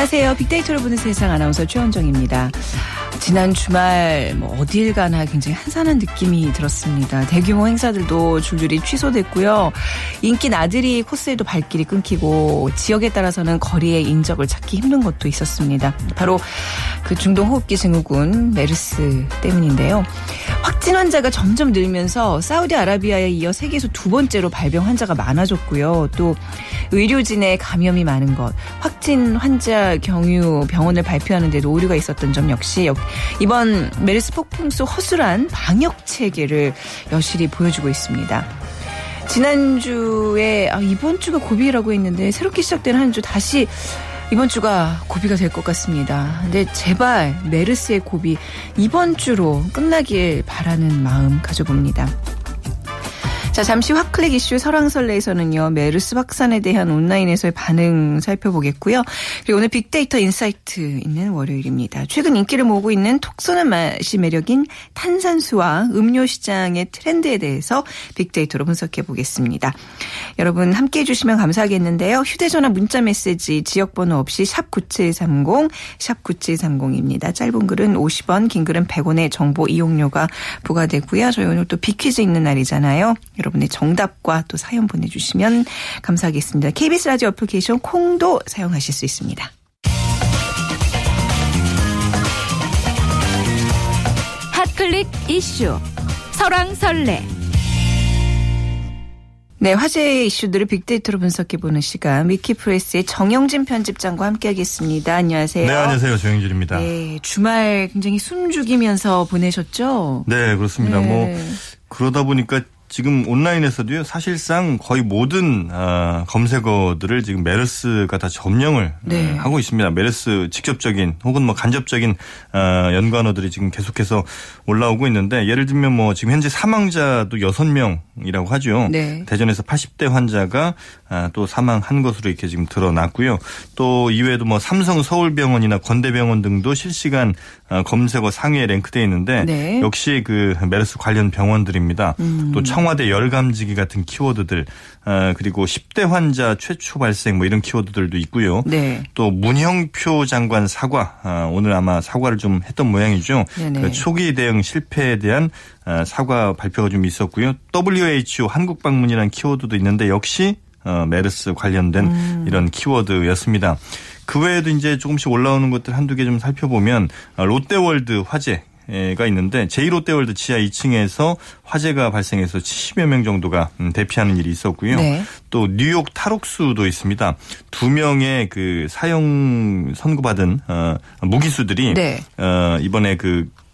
안녕하세요. 빅데이터를 보는 세상 아나운서 최원정입니다. 지난 주말 어딜 가나 굉장히 한산한 느낌이 들었습니다. 대규모 행사들도 줄줄이 취소됐고요. 인기 나들이 코스에도 발길이 끊기고 지역에 따라서는 거리의 인적을 찾기 힘든 것도 있었습니다. 바로 그 중동호흡기 증후군 메르스 때문인데요. 확진 환자가 점점 늘면서 사우디아라비아에 이어 세계에서 두 번째로 발병 환자가 많아졌고요. 또 의료진의 감염이 많은 것, 확진 환자 경유 병원을 발표하는 데도 오류가 있었던 점 역시 이번 메르스 폭풍 속 허술한 방역 체계를 여실히 보여주고 있습니다. 지난주에 이번 주가 고비라고 했는데 새롭게 시작된 한 주 다시 이번 주가 고비가 될 것 같습니다. 근데 제발 메르스의 고비 이번 주로 끝나길 바라는 마음 가져봅니다. 자, 잠시 핫클릭 이슈 설왕설래에서는요. 메르스 확산에 대한 온라인에서의 반응 살펴보겠고요. 그리고 오늘 빅데이터 인사이트 있는 월요일입니다. 최근 인기를 모으고 있는 톡 쏘는 맛이 매력인 탄산수와 음료 시장의 트렌드에 대해서 빅데이터로 분석해 보겠습니다. 여러분 함께해 주시면 감사하겠는데요. 휴대전화 문자메시지 지역번호 없이 샵9730, 샵9730입니다. 짧은 글은 50원, 긴 글은 100원의 정보 이용료가 부과되고요. 저희 오늘 또 빅퀴즈 있는 날이잖아요. 여러분의 정답과 또 사연 보내주시면 감사하겠습니다. KBS 라디오 어플리케이션 콩도 사용하실 수 있습니다. 핫클릭 이슈 설왕설래. 네, 화제의 이슈들을 빅데이터로 분석해보는 시간. 위키프레스의 정영진 편집장과 함께하겠습니다. 안녕하세요. 네, 안녕하세요. 정영진입니다. 네, 주말 굉장히 숨죽이면서 보내셨죠? 네, 그렇습니다. 네. 그러다 보니까 지금 온라인에서도요, 사실상 거의 모든 검색어들을 지금 메르스가 다 점령을 네. 하고 있습니다. 메르스 직접적인 혹은 간접적인 연관어들이 지금 계속해서 올라오고 있는데, 예를 들면 지금 현재 사망자도 6명이라고 하죠. 네. 대전에서 80대 환자가 또 사망한 것으로 이렇게 지금 드러났고요. 또 이외에도 삼성 서울병원이나 건대병원 등도 실시간 검색어 상위에 랭크되어 있는데 네. 역시 그 메르스 관련 병원들입니다. 또 청와대 열감지기 같은 키워드들, 그리고 10대 환자 최초 발생 이런 키워드들도 있고요. 네. 또 문형표 장관 사과, 오늘 아마 사과를 좀 했던 모양이죠. 그 초기 대응 실패에 대한 사과 발표가 좀 있었고요. WHO 한국 방문이라는 키워드도 있는데 역시 메르스 관련된 이런 키워드였습니다. 그 외에도 이제 조금씩 올라오는 것들 한두 개 좀 살펴보면 롯데월드 화재. 가 있는데 제1롯데월드 지하 2층에서 화재가 발생해서 70여 명 정도가 대피하는 일이 있었고요. 네. 또 뉴욕 탈옥수도 있습니다. 2명의 그 사형 선고받은 무기수들이 네. 이번에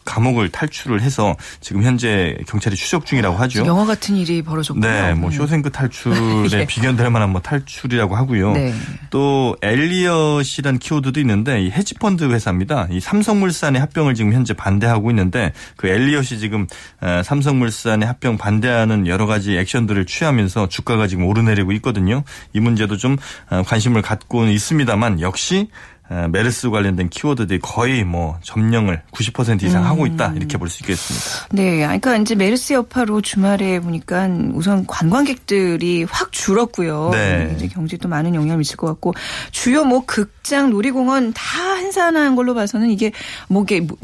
감옥을 탈출을 해서 지금 현재 경찰이 추적 중이라고 하죠. 영화 같은 일이 벌어졌고요. 네, 쇼생크 탈출에 예. 비견될 만한 탈출이라고 하고요. 네. 또 엘리엇이란 키워드도 있는데 이 헤지펀드 회사입니다. 이 삼성물산의 합병을 지금 현재 반대하고 있는데 그 엘리엇이 지금 삼성물산의 합병 반대하는 여러 가지 액션들을 취하면서 주가가 지금 오르내리고 있거든요. 이 문제도 좀 관심을 갖고는 있습니다만 역시 메르스 관련된 키워드들이 거의 점령을 90% 이상 하고 있다 이렇게 볼 수 있겠습니다. 네, 그러니까 이제 메르스 여파로 주말에 보니까 우선 관광객들이 확 줄었고요. 네. 이제 경제도 많은 영향을 미칠 것 같고 주요 극장, 놀이공원 다 한산한 걸로 봐서는 이게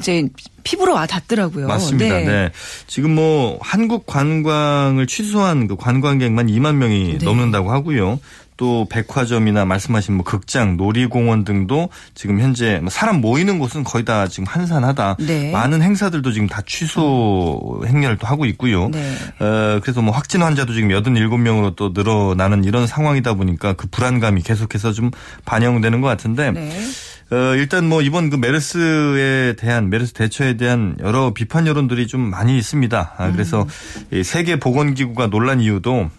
이제 피부로 와 닿더라고요. 맞습니다. 네. 네. 지금 한국 관광을 취소한 그 관광객만 2만 명이 네. 넘는다고 하고요. 또 백화점이나 말씀하신 극장, 놀이공원 등도 지금 현재 사람 모이는 곳은 거의 다 지금 한산하다. 네. 많은 행사들도 지금 다 취소 행렬을 또 하고 있고요. 네. 그래서 확진 환자도 지금 87명으로 또 늘어나는 이런 상황이다 보니까 그 불안감이 계속해서 좀 반영되는 것 같은데 네. 일단 이번 그 메르스 대처에 대한 여러 비판 여론들이 좀 많이 있습니다. 그래서 세계 보건기구가 놀란 이유도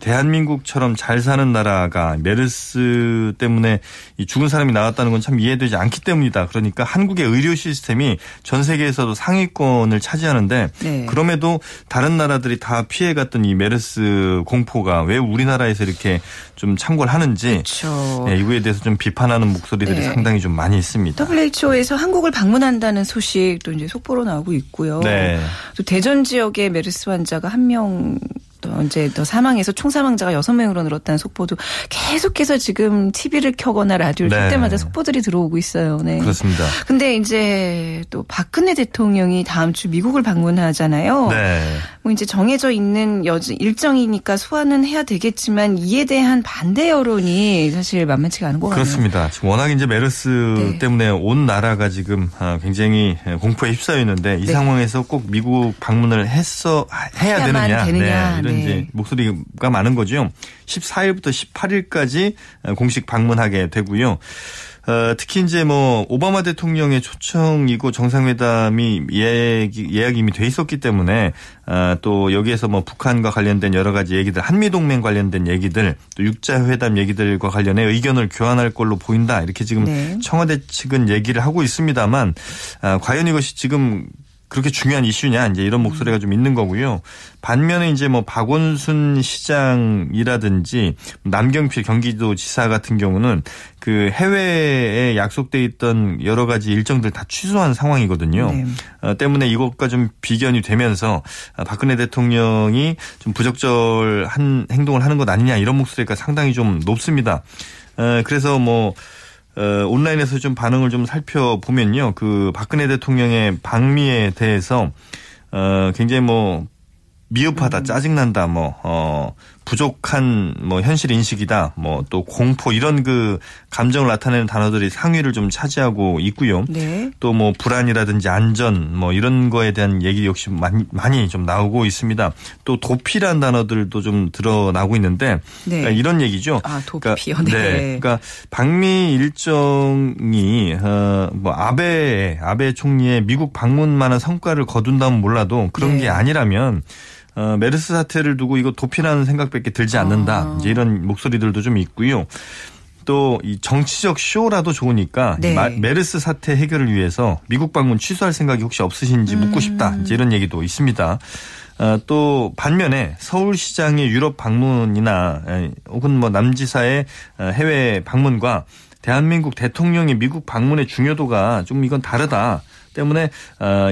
대한민국처럼 잘 사는 나라가 메르스 때문에 이 죽은 사람이 나왔다는 건 참 이해되지 않기 때문이다. 그러니까 한국의 의료 시스템이 전 세계에서도 상위권을 차지하는데 네. 그럼에도 다른 나라들이 다 피해갔던 이 메르스 공포가 왜 우리나라에서 이렇게 좀 창궐 하는지 네, 이거에 대해서 좀 비판하는 목소리들이 네. 상당히 좀 많이 있습니다. WHO에서 한국을 방문한다는 소식도 이제 속보로 나오고 있고요. 네. 또 대전 지역의 메르스 환자가 1명 또 이제 또 사망해서 총 사망자가 6명으로 늘었다는 속보도 계속해서 지금 TV를 켜거나 라디오를 켤 때마다 속보들이 들어오고 있어요. 네. 그렇습니다. 근데 이제 또 박근혜 대통령이 다음 주 미국을 방문하잖아요. 네. 뭐 이제 정해져 있는 일정이니까 소화는 해야 되겠지만 이에 대한 반대 여론이 사실 만만치가 않은 것 같아요. 그렇습니다. 지금 워낙 이제 메르스 때문에 온 나라가 지금 굉장히 공포에 휩싸여 있는데 이 상황에서 꼭 미국 방문을 해야 되느냐. 이런 이제 목소리가 많은 거죠. 14일부터 18일까지 공식 방문하게 되고요. 특히 이제 뭐 오바마 대통령의 초청이고 정상회담이 예약이 이미 돼 있었기 때문에 또 여기에서 뭐 북한과 관련된 여러 가지 얘기들, 한미동맹 관련된 얘기들, 또 6자 회담 얘기들과 관련해 의견을 교환할 걸로 보인다. 이렇게 지금 청와대 측은 얘기를 하고 있습니다만 과연 이것이 지금 그렇게 중요한 이슈냐 이제 이런 목소리가 좀 있는 거고요. 반면에 이제 뭐 박원순 시장이라든지 남경필 경기도지사 같은 경우는 그 해외에 약속돼 있던 여러 가지 일정들 다 취소한 상황이거든요. 네. 때문에 이것과 좀 비견이 되면서 박근혜 대통령이 좀 부적절한 행동을 하는 것 아니냐 이런 목소리가 상당히 좀 높습니다. 그래서 뭐 온라인에서 좀 반응을 좀 살펴보면요. 그 박근혜 대통령의 방미에 대해서 굉장히 뭐 미흡하다, 짜증난다, 뭐 부족한 뭐 현실 인식이다, 뭐 또 공포 이런 그 감정을 나타내는 단어들이 상위를 좀 차지하고 있고요. 네. 또 뭐 불안이라든지 안전 뭐 이런 거에 대한 얘기 역시 많이 좀 나오고 있습니다. 또 도피란 단어들도 좀 드러나고 있는데 그러니까 이런 얘기죠. 아 도피요. 그러니까, 그러니까 방미 일정이 뭐 아베 총리의 미국 방문만한 성과를 거둔다면 몰라도 그런 게 아니라면. 메르스 사태를 두고 이거 도피라는 생각밖에 들지 않는다. 이제 이런 목소리들도 좀 있고요. 또 이 정치적 쇼라도 좋으니까 메르스 사태 해결을 위해서 미국 방문 취소할 생각이 혹시 없으신지 묻고 싶다. 이제 이런 얘기도 있습니다. 또 반면에 서울시장의 유럽 방문이나 혹은 뭐 남지사의 해외 방문과 대한민국 대통령의 미국 방문의 중요도가 좀 이건 다르다. 때문에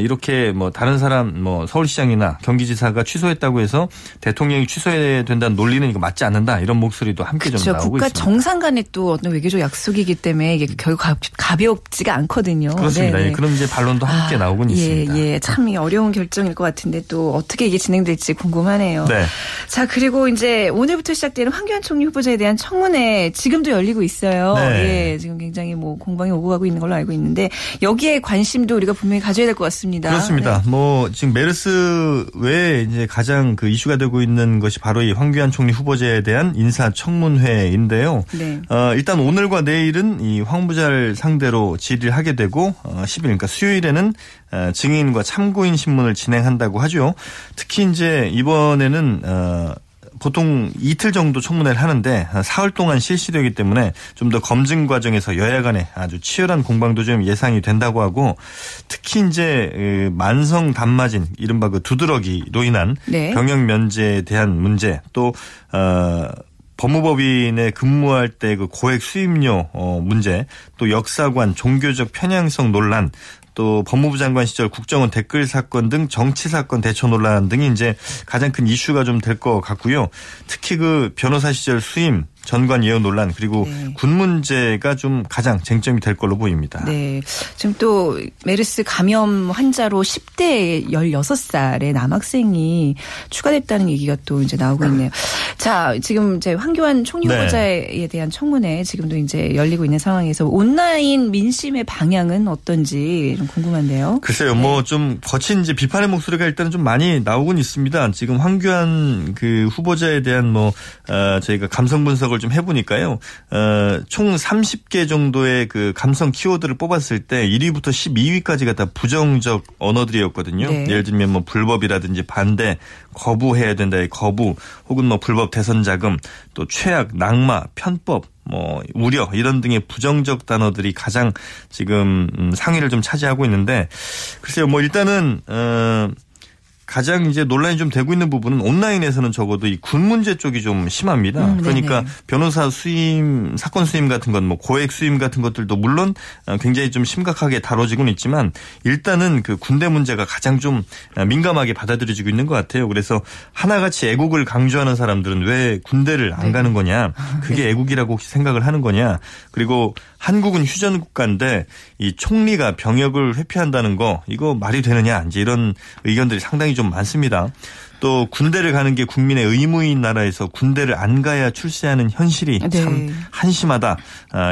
이렇게 뭐 다른 사람 뭐 서울시장이나 경기지사가 취소했다고 해서 대통령이 취소해야 된다는 논리는 이거 맞지 않는다 이런 목소리도 함께 좀 나오고 국가 있습니다. 국가 정상 간의 또 어떤 외교적 약속이기 때문에 이게 결국 가볍지가 않거든요. 그렇습니다. 예, 그럼 이제 반론도 함께 나오곤 있습니다. 예, 참 어려운 결정일 것 같은데 또 어떻게 이게 진행될지 궁금하네요. 네. 자 그리고 이제 오늘부터 시작되는 황교안 총리 후보자에 대한 청문회 지금도 열리고 있어요. 네. 예, 지금 굉장히 뭐 공방이 오고 가고 있는 걸로 알고 있는데 여기에 관심도 우리가 분명히 가져야 될 것 같습니다. 그렇습니다. 네. 뭐 지금 메르스 외에 이제 가장 그 이슈가 되고 있는 것이 바로 이 황교안 총리 후보자에 대한 인사 청문회인데요. 네. 일단 오늘과 내일은 이 황 후보자를 상대로 질의를 하게 되고 10일 그러니까 수요일에는 증인과 참고인 신문을 진행한다고 하죠. 특히 이제 이번에는 보통 이틀 정도 청문회를 하는데 사흘 동안 실시되기 때문에 좀 더 검증 과정에서 여야 간에 아주 치열한 공방도 좀 예상이 된다고 하고 특히 이제 만성 담마진 이른바 그 두드러기로 인한 병역 면제에 대한 문제 또 법무법인에 근무할 때 그 고액 수임료 문제 또 역사관 종교적 편향성 논란 또 법무부 장관 시절 국정원 댓글 사건 등 정치 사건 대처 논란 등이 이제 가장 큰 이슈가 좀 될 것 같고요. 특히 그 변호사 시절 수임 전관 예우 논란 그리고 군 문제가 좀 가장 쟁점이 될 걸로 보입니다. 네. 지금 또 메르스 감염 환자로 10대 16살의 남학생이 추가됐다는 얘기가 또 이제 나오고 있네요. 자, 지금 이제 황교안 총리 후보자에 대한 청문회 지금도 이제 열리고 있는 상황에서 온라인 민심의 방향은 어떤지 좀 궁금한데요. 글쎄요. 뭐 좀 거친지 비판의 목소리가 일단은 좀 많이 나오곤 있습니다. 지금 황교안 그 후보자에 대한 뭐 저희가 감성 분석 좀 해보니까요. 총 30개 정도의 그 감성 키워드를 뽑았을 때 1위부터 12위까지가 다 부정적 언어들이었거든요. 예를 들면 뭐 불법이라든지 반대, 거부해야 된다의 거부, 혹은 뭐 불법 대선 자금, 또 최악, 낙마, 편법, 뭐 우려 이런 등의 부정적 단어들이 가장 지금 상위를 좀 차지하고 있는데 글쎄요. 뭐 일단은 가장 이제 논란이 좀 되고 있는 부분은 온라인에서는 적어도 이 군 문제 쪽이 좀 심합니다. 그러니까 변호사 수임, 사건 수임 같은 건 뭐 고액 수임 같은 것들도 물론 굉장히 좀 심각하게 다뤄지고는 있지만 일단은 그 군대 문제가 가장 좀 민감하게 받아들여지고 있는 것 같아요. 그래서 하나같이 애국을 강조하는 사람들은 왜 군대를 안 가는 거냐. 그게 애국이라고 혹시 생각을 하는 거냐. 그리고 한국은 휴전 국가인데 이 총리가 병역을 회피한다는 거 이거 말이 되느냐. 이제 이런 의견들이 상당히 좀 많습니다. 또 군대를 가는 게 국민의 의무인 나라에서 군대를 안 가야 출세하는 현실이 참 한심하다.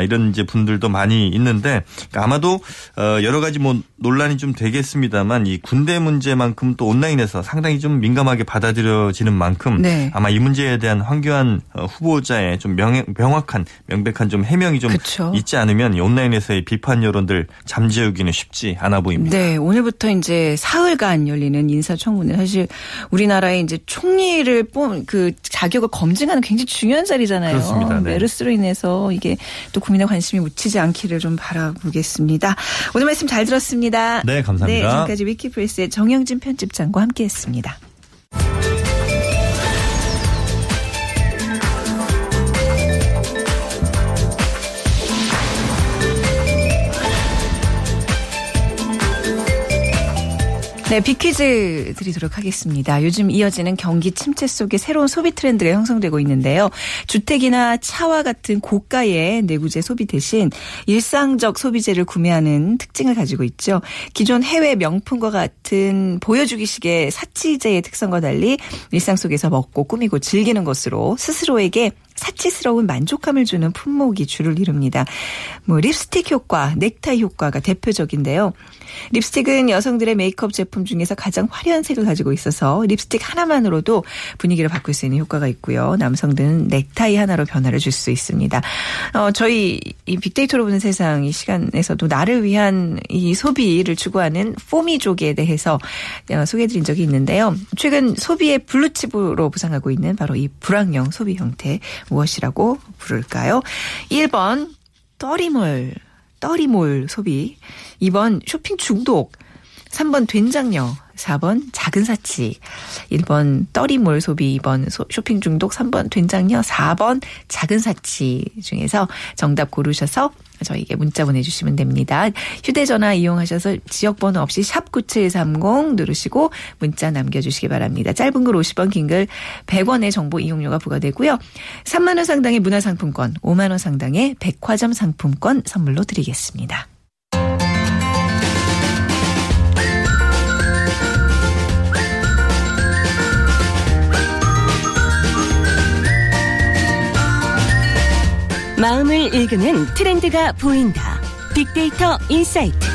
이런 이제 분들도 많이 있는데 아마도 여러 가지 뭐 논란이 좀 되겠습니다만 이 군대 문제만큼 또 온라인에서 상당히 좀 민감하게 받아들여지는 만큼 아마 이 문제에 대한 황교안 후보자의 좀 명확한 명백한 좀 해명이 좀 있지 않으면 온라인에서의 비판 여론들 잠재우기는 쉽지 않아 보입니다. 네, 오늘부터 이제 사흘간 열리는 인사청문회 사실 우리나라 이제 총리를 뽑은 그 자격을 검증하는 굉장히 중요한 자리잖아요. 그렇습니다. 네. 메르스로 인해서 이게 또 국민의 관심이 묻히지 않기를 좀 바라보겠습니다. 오늘 말씀 잘 들었습니다. 네, 감사합니다. 네, 지금까지 위키프레스의 정영진 편집장과 함께했습니다. 네, 빅퀴즈 드리도록 하겠습니다. 요즘 이어지는 경기 침체 속에 새로운 소비 트렌드가 형성되고 있는데요. 주택이나 차와 같은 고가의 내구재 소비 대신 일상적 소비재를 구매하는 특징을 가지고 있죠. 기존 해외 명품과 같은 보여주기식의 사치재의 특성과 달리 일상 속에서 먹고 꾸미고 즐기는 것으로 스스로에게 사치스러운 만족감을 주는 품목이 주를 이룹니다. 뭐 립스틱 효과, 넥타이 효과가 대표적인데요. 립스틱은 여성들의 메이크업 제품 중에서 가장 화려한 색을 가지고 있어서 립스틱 하나만으로도 분위기를 바꿀 수 있는 효과가 있고요. 남성들은 넥타이 하나로 변화를 줄 수 있습니다. 저희 이 빅데이터로 보는 세상 이 시간에서도 나를 위한 이 소비를 추구하는 포미족에 대해서 소개해드린 적이 있는데요. 최근 소비의 블루칩으로 부상하고 있는 바로 이 불황형 소비 형태 무엇이라고 부를까요? 1번 떠리몰 소비, 2번 쇼핑 중독, 3번 된장녀, 4번 작은 사치. 1번 떠리몰 소비, 2번 쇼핑 중독, 3번 된장녀, 4번 작은 사치 중에서 정답 고르셔서 저희에게 문자 보내주시면 됩니다. 휴대전화 이용하셔서 지역번호 없이 샵9730 누르시고 문자 남겨주시기 바랍니다. 짧은 글 50원, 긴 글 100원의 정보 이용료가 부과되고요. 3만 원 상당의 문화상품권, 5만 원 상당의 백화점 상품권 선물로 드리겠습니다. 마음을 읽는 트렌드가 보인다. 빅데이터 인사이트.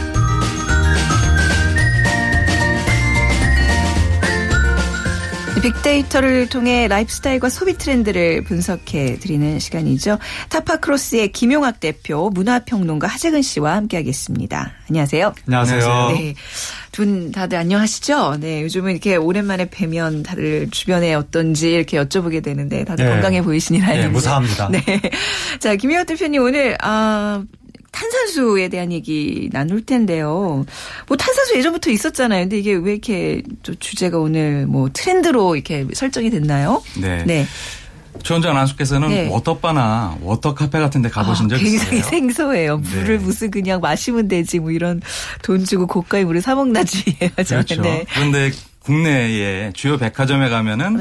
빅데이터를 통해 라이프스타일과 소비 트렌드를 분석해 드리는 시간이죠. 타파크로스의 김용학 대표, 문화평론가 하재근 씨와 함께하겠습니다. 안녕하세요. 안녕하세요. 네. 두 분 다들 안녕하시죠? 네, 요즘은 이렇게 오랜만에 뵈면 다들 주변에 어떤지 이렇게 여쭤보게 되는데 다들 건강해 보이시니라요. 네, 무사합니다. 네, 자 김용학 대표님 오늘 탄산수에 대한 얘기 나눌 텐데요. 뭐 탄산수 예전부터 있었잖아요. 근데 이게 왜 이렇게 주제가 오늘 뭐 트렌드로 이렇게 설정이 됐나요? 네. 최원장 아나운서께서는 워터바나 워터카페 같은 데 가보신 적 있어요? 굉장히 생소해요. 물을 무슨 그냥 마시면 되지 뭐 이런 돈 주고 고가의 물을 사 먹나지. 그렇죠. 그런데 국내에 주요 백화점에 가면은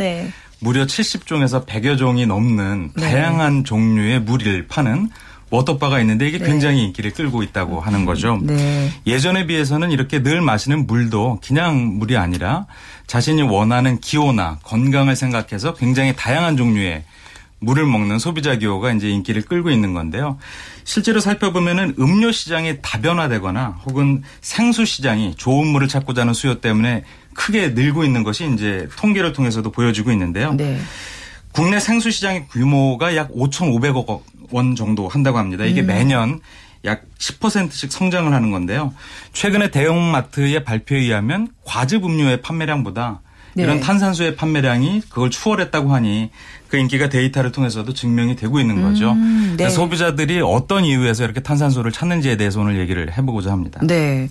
무려 70종에서 100여 종이 넘는 다양한 종류의 물을 파는 워터바가 있는데 이게 굉장히 인기를 끌고 있다고 하는 거죠. 예전에 비해서는 이렇게 늘 마시는 물도 그냥 물이 아니라 자신이 원하는 기호나 건강을 생각해서 굉장히 다양한 종류의 물을 먹는 소비자 기호가 이제 인기를 끌고 있는 건데요. 실제로 살펴보면은 음료 시장이 다변화되거나 혹은 생수 시장이 좋은 물을 찾고자 하는 수요 때문에 크게 늘고 있는 것이 이제 통계를 통해서도 보여지고 있는데요. 국내 생수 시장의 규모가 약 5,500억 원 정도 한다고 합니다. 이게 매년 약 10%씩 성장을 하는 건데요. 최근에 대형마트의 발표에 의하면 과즙 음료의 판매량보다 네. 이런 탄산수의 판매량이 그걸 추월했다고 하니 그 인기가 데이터를 통해서도 증명이 되고 있는 거죠. 네. 그래서 소비자들이 어떤 이유에서 이렇게 탄산수를 찾는지에 대해서 오늘 얘기를 해보고자 합니다. 네.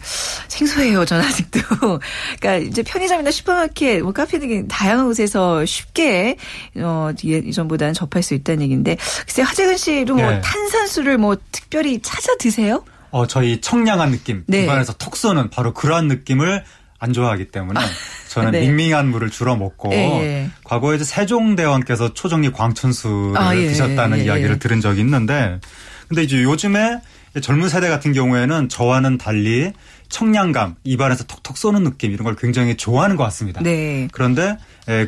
생소해요. 저는 아직도. 그러니까 이제 편의점이나 슈퍼마켓, 뭐 카페 등 다양한 곳에서 쉽게 이전보다는 접할 수 있다는 얘기인데 글쎄 하재근 씨도 뭐 네. 탄산수를 뭐 특별히 찾아 드세요? 저희 청량한 느낌, 네. 입안에서 톡 쏘는 바로 그러한 느낌을 안 좋아하기 때문에 저는 네. 밍밍한 물을 주로 먹고 예. 과거에 이제 세종대왕께서 초정리 광천수를 드셨다는 이야기를 들은 적이 있는데 근데 이제 요즘에 젊은 세대 같은 경우에는 저와는 달리 청량감, 입안에서 톡톡 쏘는 느낌 이런 걸 굉장히 좋아하는 것 같습니다. 네. 그런데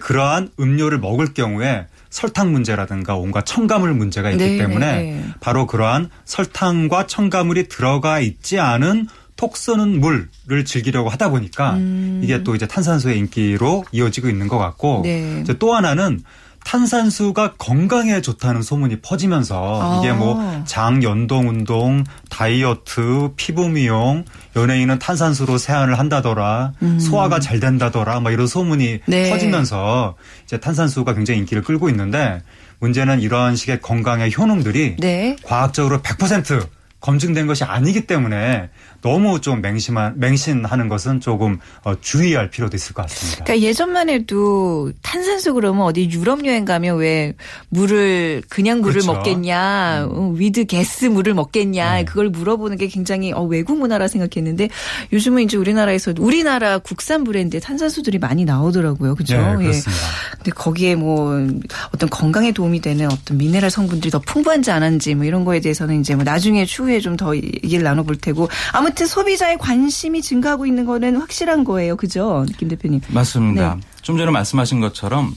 그러한 음료를 먹을 경우에 설탕 문제라든가 온갖 첨가물 문제가 있기 네네. 때문에 바로 그러한 설탕과 첨가물이 들어가 있지 않은 톡 쏘는 물을 즐기려고 하다 보니까 이게 또 이제 탄산수의 인기로 이어지고 있는 것 같고 네. 이제 또 하나는 탄산수가 건강에 좋다는 소문이 퍼지면서 이게 뭐 장 연동 운동, 다이어트, 피부 미용, 연예인은 탄산수로 세안을 한다더라, 소화가 잘 된다더라, 막 이런 소문이 네. 퍼지면서 이제 탄산수가 굉장히 인기를 끌고 있는데 문제는 이러한 식의 건강의 효능들이 네. 과학적으로 100% 검증된 것이 아니기 때문에 너무 좀 맹신하는 것은 조금 주의할 필요도 있을 것 같습니다. 그러니까 예전만 해도 탄산수 그러면 어디 유럽 여행 가면 왜 물을 그냥 물을 그렇죠. 먹겠냐 위드 게스 물을 먹겠냐 그걸 물어보는 게 굉장히 외국 문화라 생각했는데 요즘은 이제 우리나라에서도 우리나라 국산 브랜드의 탄산수들이 많이 나오더라고요. 그렇죠? 네, 그렇습니다. 예. 근데 거기에 뭐 어떤 건강에 도움이 되는 어떤 미네랄 성분들이 더 풍부한지 안 한지 뭐 이런 거에 대해서는 이제 뭐 나중에 추후에 좀 더 얘기를 나눠볼 테고 아무튼 소비자의 관심이 증가하고 있는 거는 확실한 거예요. 그죠? 김 대표님. 맞습니다. 네. 좀 전에 말씀하신 것처럼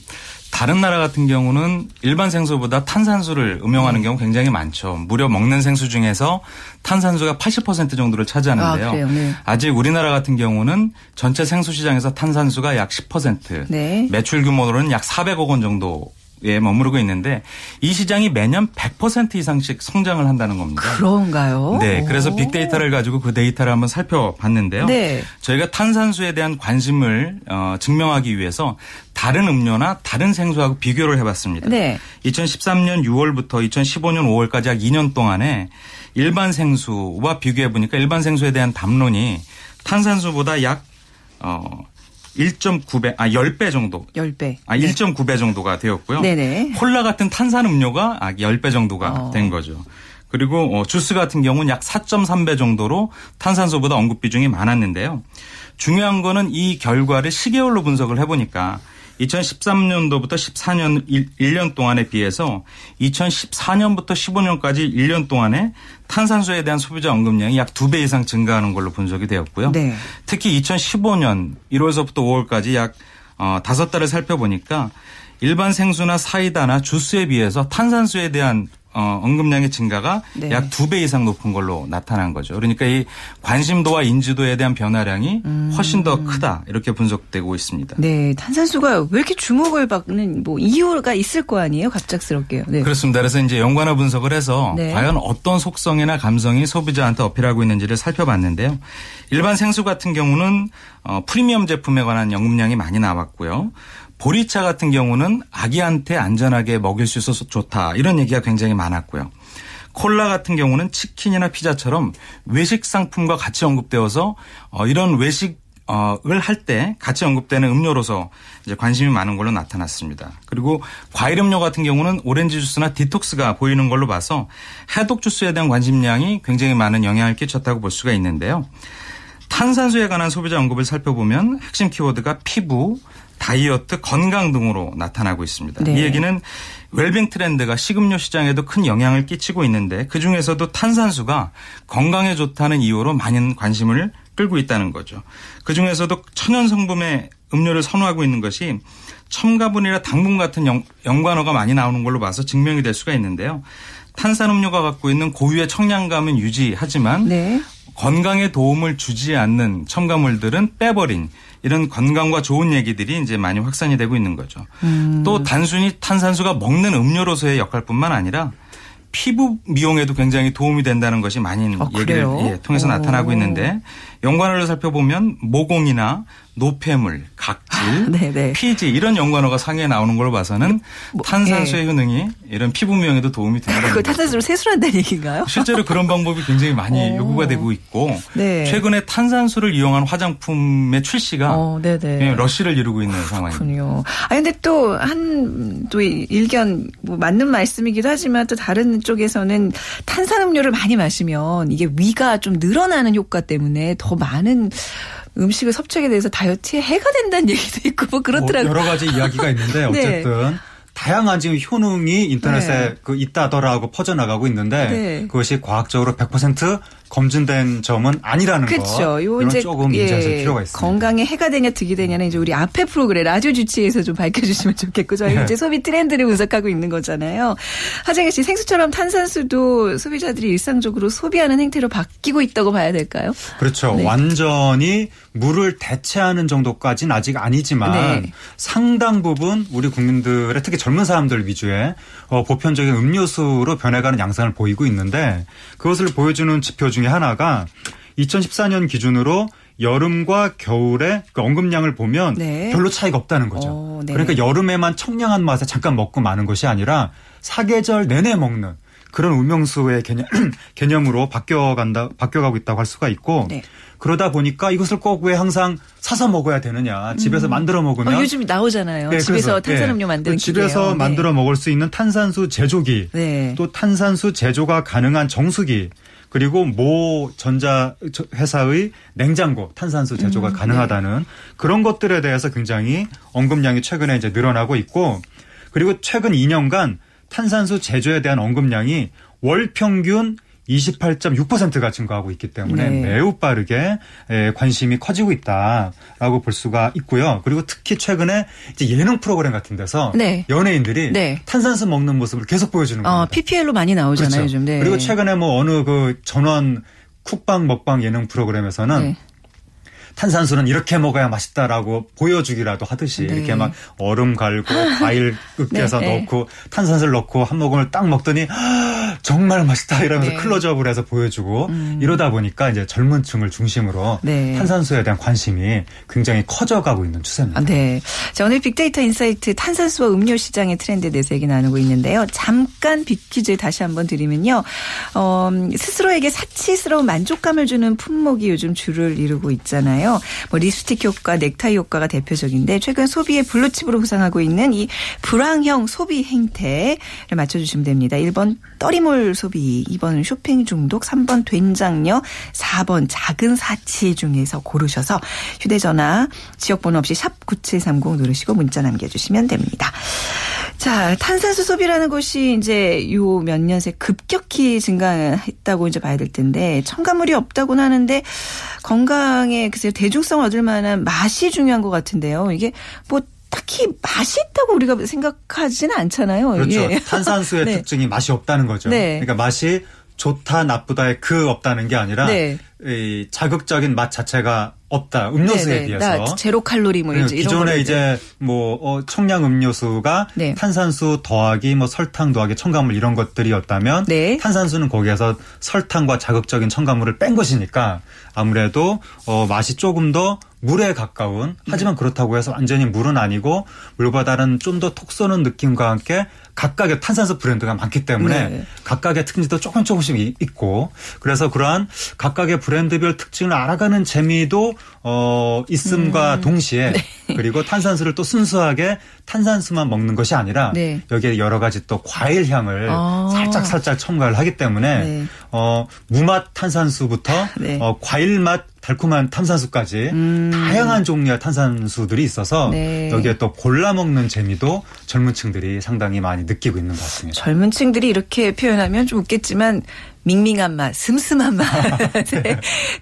다른 나라 같은 경우는 일반 생수보다 탄산수를 음용하는 경우 굉장히 많죠. 무려 먹는 생수 중에서 탄산수가 80% 정도를 차지하는데요. 그래요? 네. 아직 우리나라 같은 경우는 전체 생수 시장에서 탄산수가 약 10% 네. 매출 규모로는 약 400억 원 정도 예, 머무르고 있는데 이 시장이 매년 100% 이상씩 성장을 한다는 겁니다. 그런가요? 네. 그래서 빅데이터를 가지고 그 데이터를 한번 살펴봤는데요. 네. 저희가 탄산수에 대한 관심을 증명하기 위해서 다른 음료나 다른 생수하고 비교를 해봤습니다. 네. 2013년 6월부터 2015년 5월까지 약 2년 동안에 일반 생수와 비교해보니까 일반 생수에 대한 담론이 탄산수보다 약 1.9배, 10배 정도. 10배. 1.9배 정도가 되었고요. 네네. 콜라 같은 탄산 음료가 10배 정도가 된 거죠. 그리고 주스 같은 경우는 약 4.3배 정도로 탄산수보다 언급 비중이 많았는데요. 중요한 거는 이 결과를 시계열로 분석을 해보니까 2013년도부터 14년 1년 동안에 비해서 2014년부터 15년까지 1년 동안에 탄산수에 대한 소비자 언급량이 약 2배 이상 증가하는 걸로 분석이 되었고요. 네. 특히 2015년 1월서부터 5월까지 약 5달을 살펴보니까 일반 생수나 사이다나 주스에 비해서 탄산수에 대한 언급량의 증가가 네. 약 2배 이상 높은 걸로 나타난 거죠. 그러니까 이 관심도와 인지도에 대한 변화량이 훨씬 더 크다 이렇게 분석되고 있습니다. 네, 탄산수가 왜 이렇게 주목을 받는 이유가 있을 거 아니에요? 갑작스럽게요. 네. 그렇습니다. 그래서 이제 연관화 분석을 해서 네. 과연 어떤 속성이나 감성이 소비자한테 어필하고 있는지를 살펴봤는데요. 일반 생수 같은 경우는 프리미엄 제품에 관한 언급량이 많이 나왔고요. 보리차 같은 경우는 아기한테 안전하게 먹일 수 있어서 좋다. 이런 얘기가 굉장히 많았고요. 콜라 같은 경우는 치킨이나 피자처럼 외식 상품과 같이 언급되어서 이런 외식을 할 때 같이 언급되는 음료로서 이제 관심이 많은 걸로 나타났습니다. 그리고 과일 음료 같은 경우는 오렌지 주스나 디톡스가 보이는 걸로 봐서 해독 주스에 대한 관심량이 굉장히 많은 영향을 끼쳤다고 볼 수가 있는데요. 탄산수에 관한 소비자 언급을 살펴보면 핵심 키워드가 피부, 다이어트, 건강 등으로 나타나고 있습니다. 네. 이 얘기는 웰빙 트렌드가 식음료 시장에도 큰 영향을 끼치고 있는데 그중에서도 탄산수가 건강에 좋다는 이유로 많은 관심을 끌고 있다는 거죠. 그중에서도 천연 성분의 음료를 선호하고 있는 것이 첨가분이나 당분 같은 연관어가 많이 나오는 걸로 봐서 증명이 될 수가 있는데요. 탄산음료가 갖고 있는 고유의 청량감은 유지하지만 네. 건강에 도움을 주지 않는 첨가물들은 빼버린 이런 건강과 좋은 얘기들이 이제 많이 확산이 되고 있는 거죠. 또 단순히 탄산수가 먹는 음료로서의 역할뿐만 아니라 피부 미용에도 굉장히 도움이 된다는 것이 많은 얘기를 통해서 나타나고 있는데 연관어를 살펴보면 모공이나 노폐물, 각질, 네. 피지 이런 연관어가 상해에 나오는 걸 봐서는 뭐, 탄산수의 효능이 이런 피부 미용에도 도움이 된다는 거죠. 그걸 탄산수로 세수한다는 얘기인가요? 실제로 그런 방법이 굉장히 많이 요구가 되고 있고 최근에 탄산수를 이용한 화장품의 출시가 러쉬를 이루고 있는 상황이군요. 아 근데 또 한 또 일견 뭐 맞는 말씀이기도 하지만 또 다른 쪽에서는 탄산음료를 많이 마시면 이게 위가 좀 늘어나는 효과 때문에 더 많은 음식을 섭취하게 돼서 다이어트에 해가 된다는 얘기도 있고 뭐 그렇더라고요. 여러 가지 이야기가 있는데 어쨌든 다양한 지금 효능이 인터넷에 그 있다더라고 퍼져나가고 있는데 그것이 과학적으로 100% 검증된 점은 아니라는 거. 그렇죠. 요 이제 조금 인지하실 필요가 있습니다. 건강에 해가 되냐 득이 되냐는 이제 우리 앞에 프로그램 라디오 주치의에서 좀 밝혀주시면 좋겠고 저희 이제 소비 트렌드를 분석하고 있는 거잖아요. 하재근 씨 생수처럼 탄산수도 소비자들이 일상적으로 소비하는 행태로 바뀌고 있다고 봐야 될까요? 그렇죠. 네. 완전히 물을 대체하는 정도까지는 아직 아니지만 상당 부분 우리 국민들의 특히 젊은 사람들 위주의 보편적인 음료수로 변해가는 양상을 보이고 있는데 그것을 보여주는 지표 중 하나가 2014년 기준으로 여름과 겨울의 그 언급량을 보면 별로 차이가 없다는 거죠. 그러니까 여름에만 청량한 맛에 잠깐 먹고 마는 것이 아니라 사계절 내내 먹는 그런 음용수의 개념으로 바뀌어가고 있다고 할 수가 있고 그러다 보니까 이것을 꼭 왜 항상 사서 먹어야 되느냐. 집에서 만들어 먹으면. 요즘 나오잖아요. 집에서 탄산음료 만드는 집에서 만들어 먹을 수 있는 탄산수 제조기 또 탄산수 제조가 가능한 정수기 그리고 모 전자회사의 냉장고 탄산수 제조가 가능하다는 그런 것들에 대해서 굉장히 언급량이 최근에 이제 늘어나고 있고 그리고 최근 2년간 탄산수 제조에 대한 언급량이 월 평균 28.6%가 증가하고 있기 때문에 매우 빠르게 관심이 커지고 있다라고 볼 수가 있고요. 그리고 특히 최근에 이제 예능 프로그램 같은 데서 연예인들이 탄산수 먹는 모습을 계속 보여주는 겁니다. PPL로 많이 나오잖아요. 그렇죠. 요즘. 그리고 최근에 뭐 어느 그 전원 쿡방 먹방 예능 프로그램에서는 탄산수는 이렇게 먹어야 맛있다라고 보여주기라도 하듯이 이렇게 막 얼음 갈고 과일 으깨서 넣고 탄산수를 넣고 한 모금을 딱 먹더니 정말 맛있다 이러면서 클로즈업을 해서 보여주고 이러다 보니까 이제 젊은 층을 중심으로 탄산수에 대한 관심이 굉장히 커져가고 있는 추세입니다. 자, 오늘 빅데이터 인사이트 탄산수와 음료 시장의 트렌드에 대해서 얘기 나누고 있는데요. 잠깐 빅퀴즈 다시 한번 드리면요. 스스로에게 사치스러운 만족감을 주는 품목이 요즘 주를 이루고 있잖아요. 뭐 립스틱 효과, 넥타이 효과가 대표적인데 최근 소비의 블루칩으로 구상하고 있는 이 불황형 소비 행태를 맞춰주시면 됩니다. 1번 떠리몰 소비, 2번 쇼핑 중독, 3번 된장녀, 4번 작은 사치 중에서 고르셔서 휴대전화 지역번호 없이 샵 9730 누르시고 문자 남겨주시면 됩니다. 자, 탄산수 소비라는 것이 이제 요 몇 년새 급격히 증가했다고 이제 봐야 될 텐데 첨가물이 없다고는 하는데 건강에 글쎄요 대중성 얻을 만한 맛이 중요한 것 같은데요. 이게 뭐 딱히 맛이 있다고 우리가 생각하지는 않잖아요. 그렇죠. 탄산수의 특징이 맛이 없다는 거죠. 그러니까 맛이 좋다 나쁘다의 그 없다는 게 아니라 이 자극적인 맛 자체가 없다. 음료수에 비해서. 제로 칼로리 뭐 이런 기존에 이제 뭐 청량 음료수가 탄산수 더하기 뭐 설탕 더하기 첨가물 이런 것들이었다면 탄산수는 거기에서 설탕과 자극적인 첨가물을 뺀 것이니까 아무래도 맛이 조금 더 물에 가까운 하지만 그렇다고 해서 완전히 물은 아니고 물보다는 좀 더 톡 쏘는 느낌과 함께 각각의 탄산수 브랜드가 많기 때문에 각각의 특징도 조금씩 있고 그래서 그러한 각각의 브랜드별 특징을 알아가는 재미도 있음과 동시에 그리고 탄산수를 또 순수하게 탄산수만 먹는 것이 아니라 여기에 여러 가지 또 과일 향을 살짝 첨가를 하기 때문에 무맛 탄산수부터 과일 맛 달콤한 탄산수까지 다양한 종류의 탄산수들이 있어서 여기에 또 골라 먹는 재미도 젊은 층들이 상당히 많이 느끼고 있는 것 같습니다. 젊은 층들이 이렇게 표현하면 좀 웃겠지만 밍밍한 맛, 슴슴한 맛,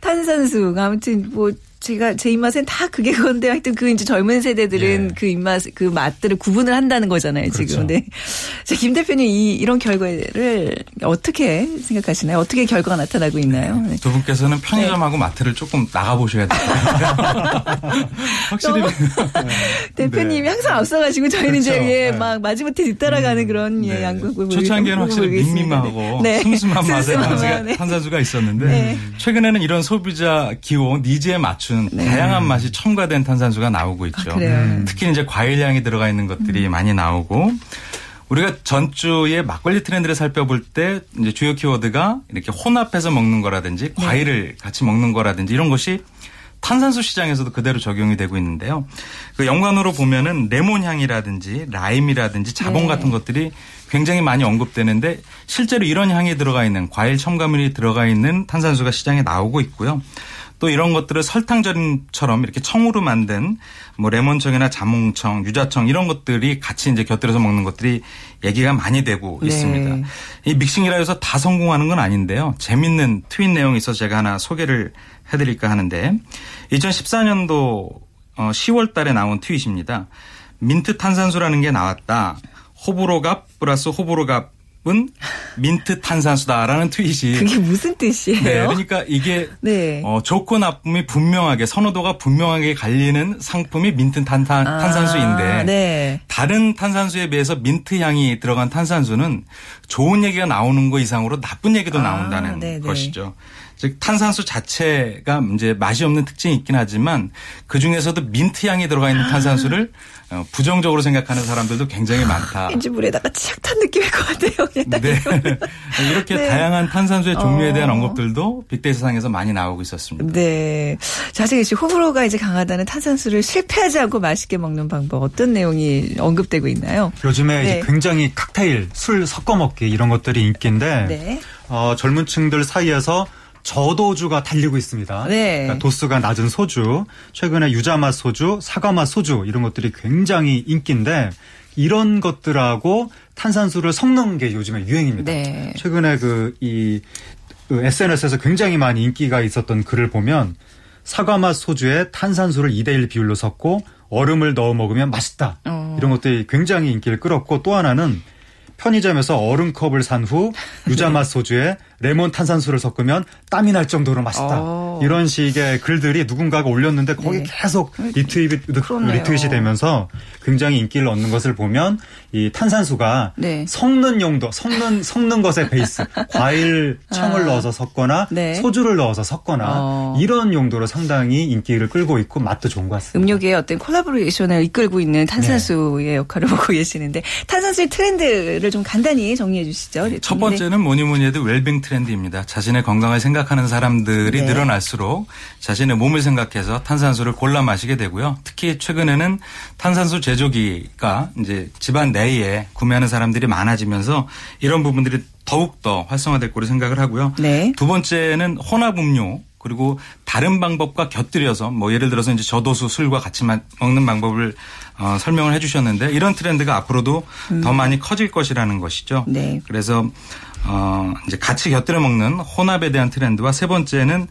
탄산수 아무튼 뭐 제가 제 입맛엔 다 그게 그건데 하여튼 그 이제 젊은 세대들은 그 입맛 그 맛들을 구분을 한다는 거잖아요 지금. 네. 자, 김 대표님 이런 결과를 어떻게 생각하시나요? 어떻게 결과가 나타나고 있나요? 두 분께서는 편의점하고 마트를 조금 나가 보셔야 돼요. 확실히 대표님이 항상 앞서가시고 저희는 이제 막 마지못해 뒤따라가는 그런 양극을 초창기에는 확실히 밍밍하고 슴슴한 맛의 탄산수가 있었는데 최근에는 이런 소비자 기호 니즈에 맞춰 맞춘 네. 다양한 맛이 첨가된 탄산수가 나오고 있죠. 아, 그래요? 특히 이제 과일향이 들어가 있는 것들이 많이 나오고 우리가 전주에 막걸리 트렌드를 살펴볼 때 이제 주요 키워드가 이렇게 혼합해서 먹는 거라든지 과일을 같이 먹는 거라든지 이런 것이 탄산수 시장에서도 그대로 적용이 되고 있는데요. 그 연관으로 보면은 레몬 향이라든지 라임이라든지 자본 네. 같은 것들이 굉장히 많이 언급되는데 실제로 이런 향이 들어가 있는 과일 첨가물이 들어가 있는 탄산수가 시장에 나오고 있고요. 또 이런 것들을 설탕절임처럼 이렇게 청으로 만든 뭐 레몬청이나 자몽청, 유자청 이런 것들이 같이 이제 곁들여서 먹는 것들이 얘기가 많이 되고 네. 있습니다. 이 믹싱이라 해서 다 성공하는 건 아닌데요. 재밌는 트윗 내용이 있어서 제가 하나 소개를 해드릴까 하는데 2014년도 10월 달에 나온 트윗입니다. 민트 탄산수라는 게 나왔다. 호불호갑 플러스 호불호갑. 민트 탄산수다라는 트윗이. 그게 무슨 뜻이에요? 네, 그러니까 이게 네. 좋고 나쁨이 분명하게 선호도가 분명하게 갈리는 상품이 민트 탄산수인데 네. 다른 탄산수에 비해서 민트 향이 들어간 탄산수는 좋은 얘기가 나오는 거 이상으로 나쁜 얘기도 나온다는 네네. 것이죠. 즉 탄산수 자체가 이제 맛이 없는 특징이 있긴 하지만 그중에서도 민트 향이 들어가 있는 탄산수를 부정적으로 생각하는 사람들도 굉장히 많다. 왠지 물에다가 치약 탄 느낌일 것 같아요. 네. 이렇게 네. 다양한 탄산수의 종류에 대한 언급들도 빅데이터상에서 많이 나오고 있었습니다. 네. 자세히 호불호가 이제 강하다는 탄산수를 실패하지 않고 맛있게 먹는 방법 어떤 내용이 언급되고 있나요? 요즘에 네. 이제 굉장히 칵테일, 술 섞어 먹기 이런 것들이 인기인데 네. 젊은 층들 사이에서 저도주가 달리고 있습니다. 네. 그러니까 도수가 낮은 소주, 최근에 유자맛 소주, 사과맛 소주 이런 것들이 굉장히 인기인데 이런 것들하고 탄산수를 섞는 게 요즘에 유행입니다. 네. 최근에 그 SNS에서 굉장히 많이 인기가 있었던 글을 보면 사과맛 소주에 탄산수를 2:1 비율로 섞고 얼음을 넣어 먹으면 맛있다. 이런 것들이 굉장히 인기를 끌었고 또 하나는 편의점에서 얼음컵을 산 후 유자맛 소주에 레몬 탄산수를 섞으면 땀이 날 정도로 맛있다. 이런 식의 글들이 누군가가 올렸는데 거기 네. 계속 리트윗이 되면서 굉장히 인기를 얻는 것을 보면 이 탄산수가 네. 섞는 용도, 섞는 것의 베이스, 과일 청을 넣어서 섞거나 네. 소주를 넣어서 섞거나 이런 용도로 상당히 인기를 끌고 있고 맛도 좋은 것 같습니다. 음료계의 어떤 콜라보레이션을 이끌고 있는 탄산수의 네. 역할을 보고 계시는데 탄산수의 트렌드를 좀 간단히 정리해 주시죠. 첫 번째는 뭐니 해도 웰빙 트렌드입니다. 자신의 건강을 생각하는 사람들이 네. 늘어날수록 자신의 몸을 생각해서 탄산수를 골라 마시게 되고요. 특히 최근에는 탄산수 제조기가 이제 집안 내에 구매하는 사람들이 많아지면서 이런 부분들이 더욱더 활성화될 거로 생각을 하고요. 네. 두 번째는 혼합 음료. 그리고 다른 방법과 곁들여서 뭐 예를 들어서 이제 저도수 술과 같이 먹는 방법을 설명을 해 주셨는데 이런 트렌드가 앞으로도 더 많이 커질 것이라는 것이죠. 네. 그래서 이제 같이 곁들여 먹는 혼합에 대한 트렌드와 세 번째는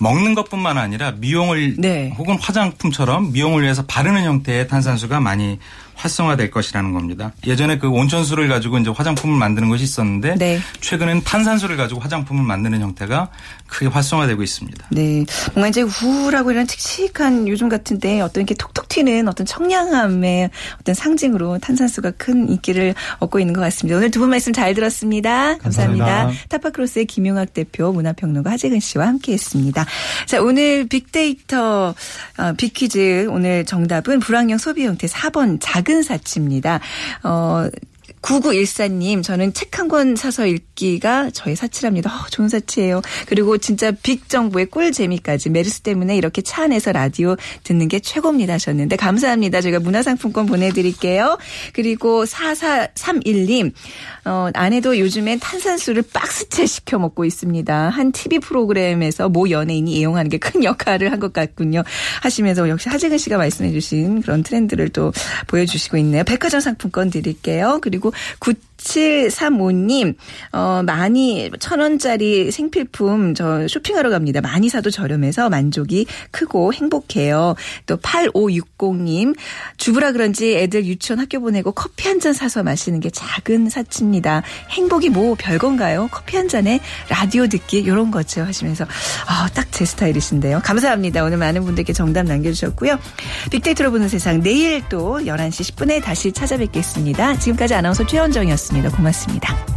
먹는 것뿐만 아니라 미용을 네. 혹은 화장품처럼 미용을 위해서 바르는 형태의 탄산수가 많이 활성화될 것이라는 겁니다. 예전에 그 온천수를 가지고 이제 화장품을 만드는 것이 있었는데 네. 최근엔 탄산수를 가지고 화장품을 만드는 형태가 크게 활성화되고 있습니다. 네, 뭔가 이제 우울하고 이런 칙칙한 요즘 같은데 어떤 이렇게 톡톡 튀는 어떤 청량함의 어떤 상징으로 탄산수가 큰 인기를 얻고 있는 것 같습니다. 오늘 두 분 말씀 잘 들었습니다. 감사합니다. 타파크로스의 김용학 대표, 문화평론가 하재근 씨와 함께했습니다. 자, 오늘 빅데이터 빅퀴즈 오늘 정답은 불황형 소비 형태 4번 작은 사치입니다. 9914님, 저는 책 한 권 사서 읽기가 저의 사치랍니다. 좋은 사치예요. 그리고 진짜 빅 정보의 꿀재미까지 메르스 때문에 이렇게 차 안에서 라디오 듣는 게 최고입니다 하셨는데 감사합니다. 저희가 문화상품권 보내드릴게요. 그리고 4431님, 아내도 요즘엔 탄산수를 박스채 시켜 먹고 있습니다. 한 TV 프로그램에서 모 연예인이 이용하는 게 큰 역할을 한 것 같군요. 하시면서 역시 하재근 씨가 말씀해 주신 그런 트렌드를 또 보여주시고 있네요. 백화점 상품권 드릴게요. 그리고 9735님, 많이 1,000원짜리 생필품 저 쇼핑하러 갑니다. 많이 사도 저렴해서 만족이 크고 행복해요. 또 8560님, 주부라 그런지 애들 유치원 학교 보내고 커피 한 잔 사서 마시는 게 작은 사치입니다. 행복이 뭐 별건가요? 커피 한 잔에 라디오 듣기 이런 거죠 하시면서 딱 제 스타일이신데요. 감사합니다. 오늘 많은 분들께 정답 남겨주셨고요. 빅데이터로 보는 세상 내일 또 11시 10분에 다시 찾아뵙겠습니다. 지금까지 아나운서 최현정이었습니다. 고맙습니다.